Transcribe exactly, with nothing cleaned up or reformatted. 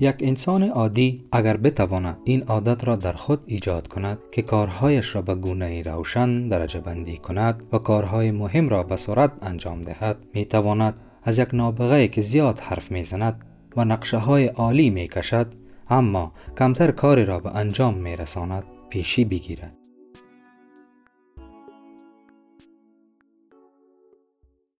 یک انسان عادی اگر بتواند این عادت را در خود ایجاد کند که کارهایش را به گونه‌ای روشن درجه بندی کند و کارهای مهم را به سرعت انجام دهد، می تواند از یک نابغه‌ای که زیاد حرف می زند و نقشه‌های عالی می کشد اما کمتر کاری را به انجام می رساند پیشی بگیرد.